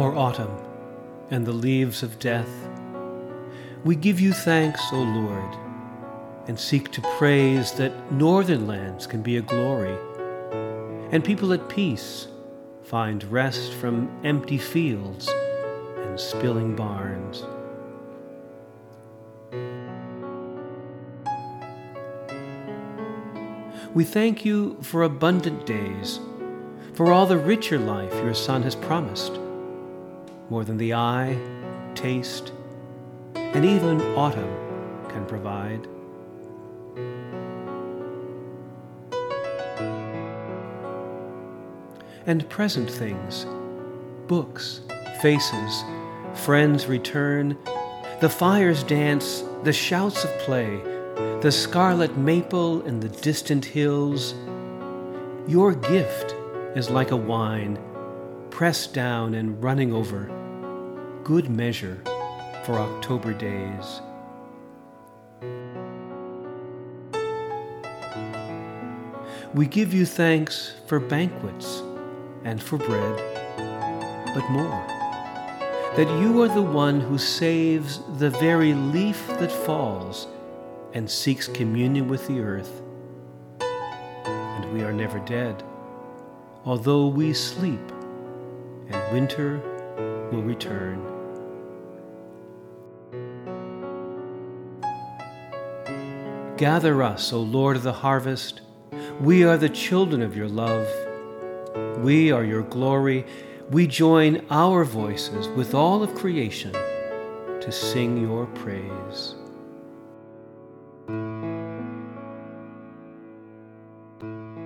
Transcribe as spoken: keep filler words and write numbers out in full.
for autumn and the leaves of death. We give you thanks, O Lord, and seek to praise that northern lands can be a glory, and people at peace find rest from empty fields and spilling barns. We thank you for abundant days, for all the richer life your Son has promised, more than the eye, taste, and even autumn can provide. And present things, books, faces, friends return, the fires dance, the shouts of play, the scarlet maple in the distant hills. Your gift is like a wine, pressed down and running over, good measure for October days. We give you thanks for banquets and for bread, but more, that you are the one who saves the very leaf that falls and seeks communion with the earth. And we are never dead, although we sleep, and winter will return. Gather us, O Lord of the harvest. We are the children of your love. We are your glory. We join our voices with all of creation to sing your praise. Thank you.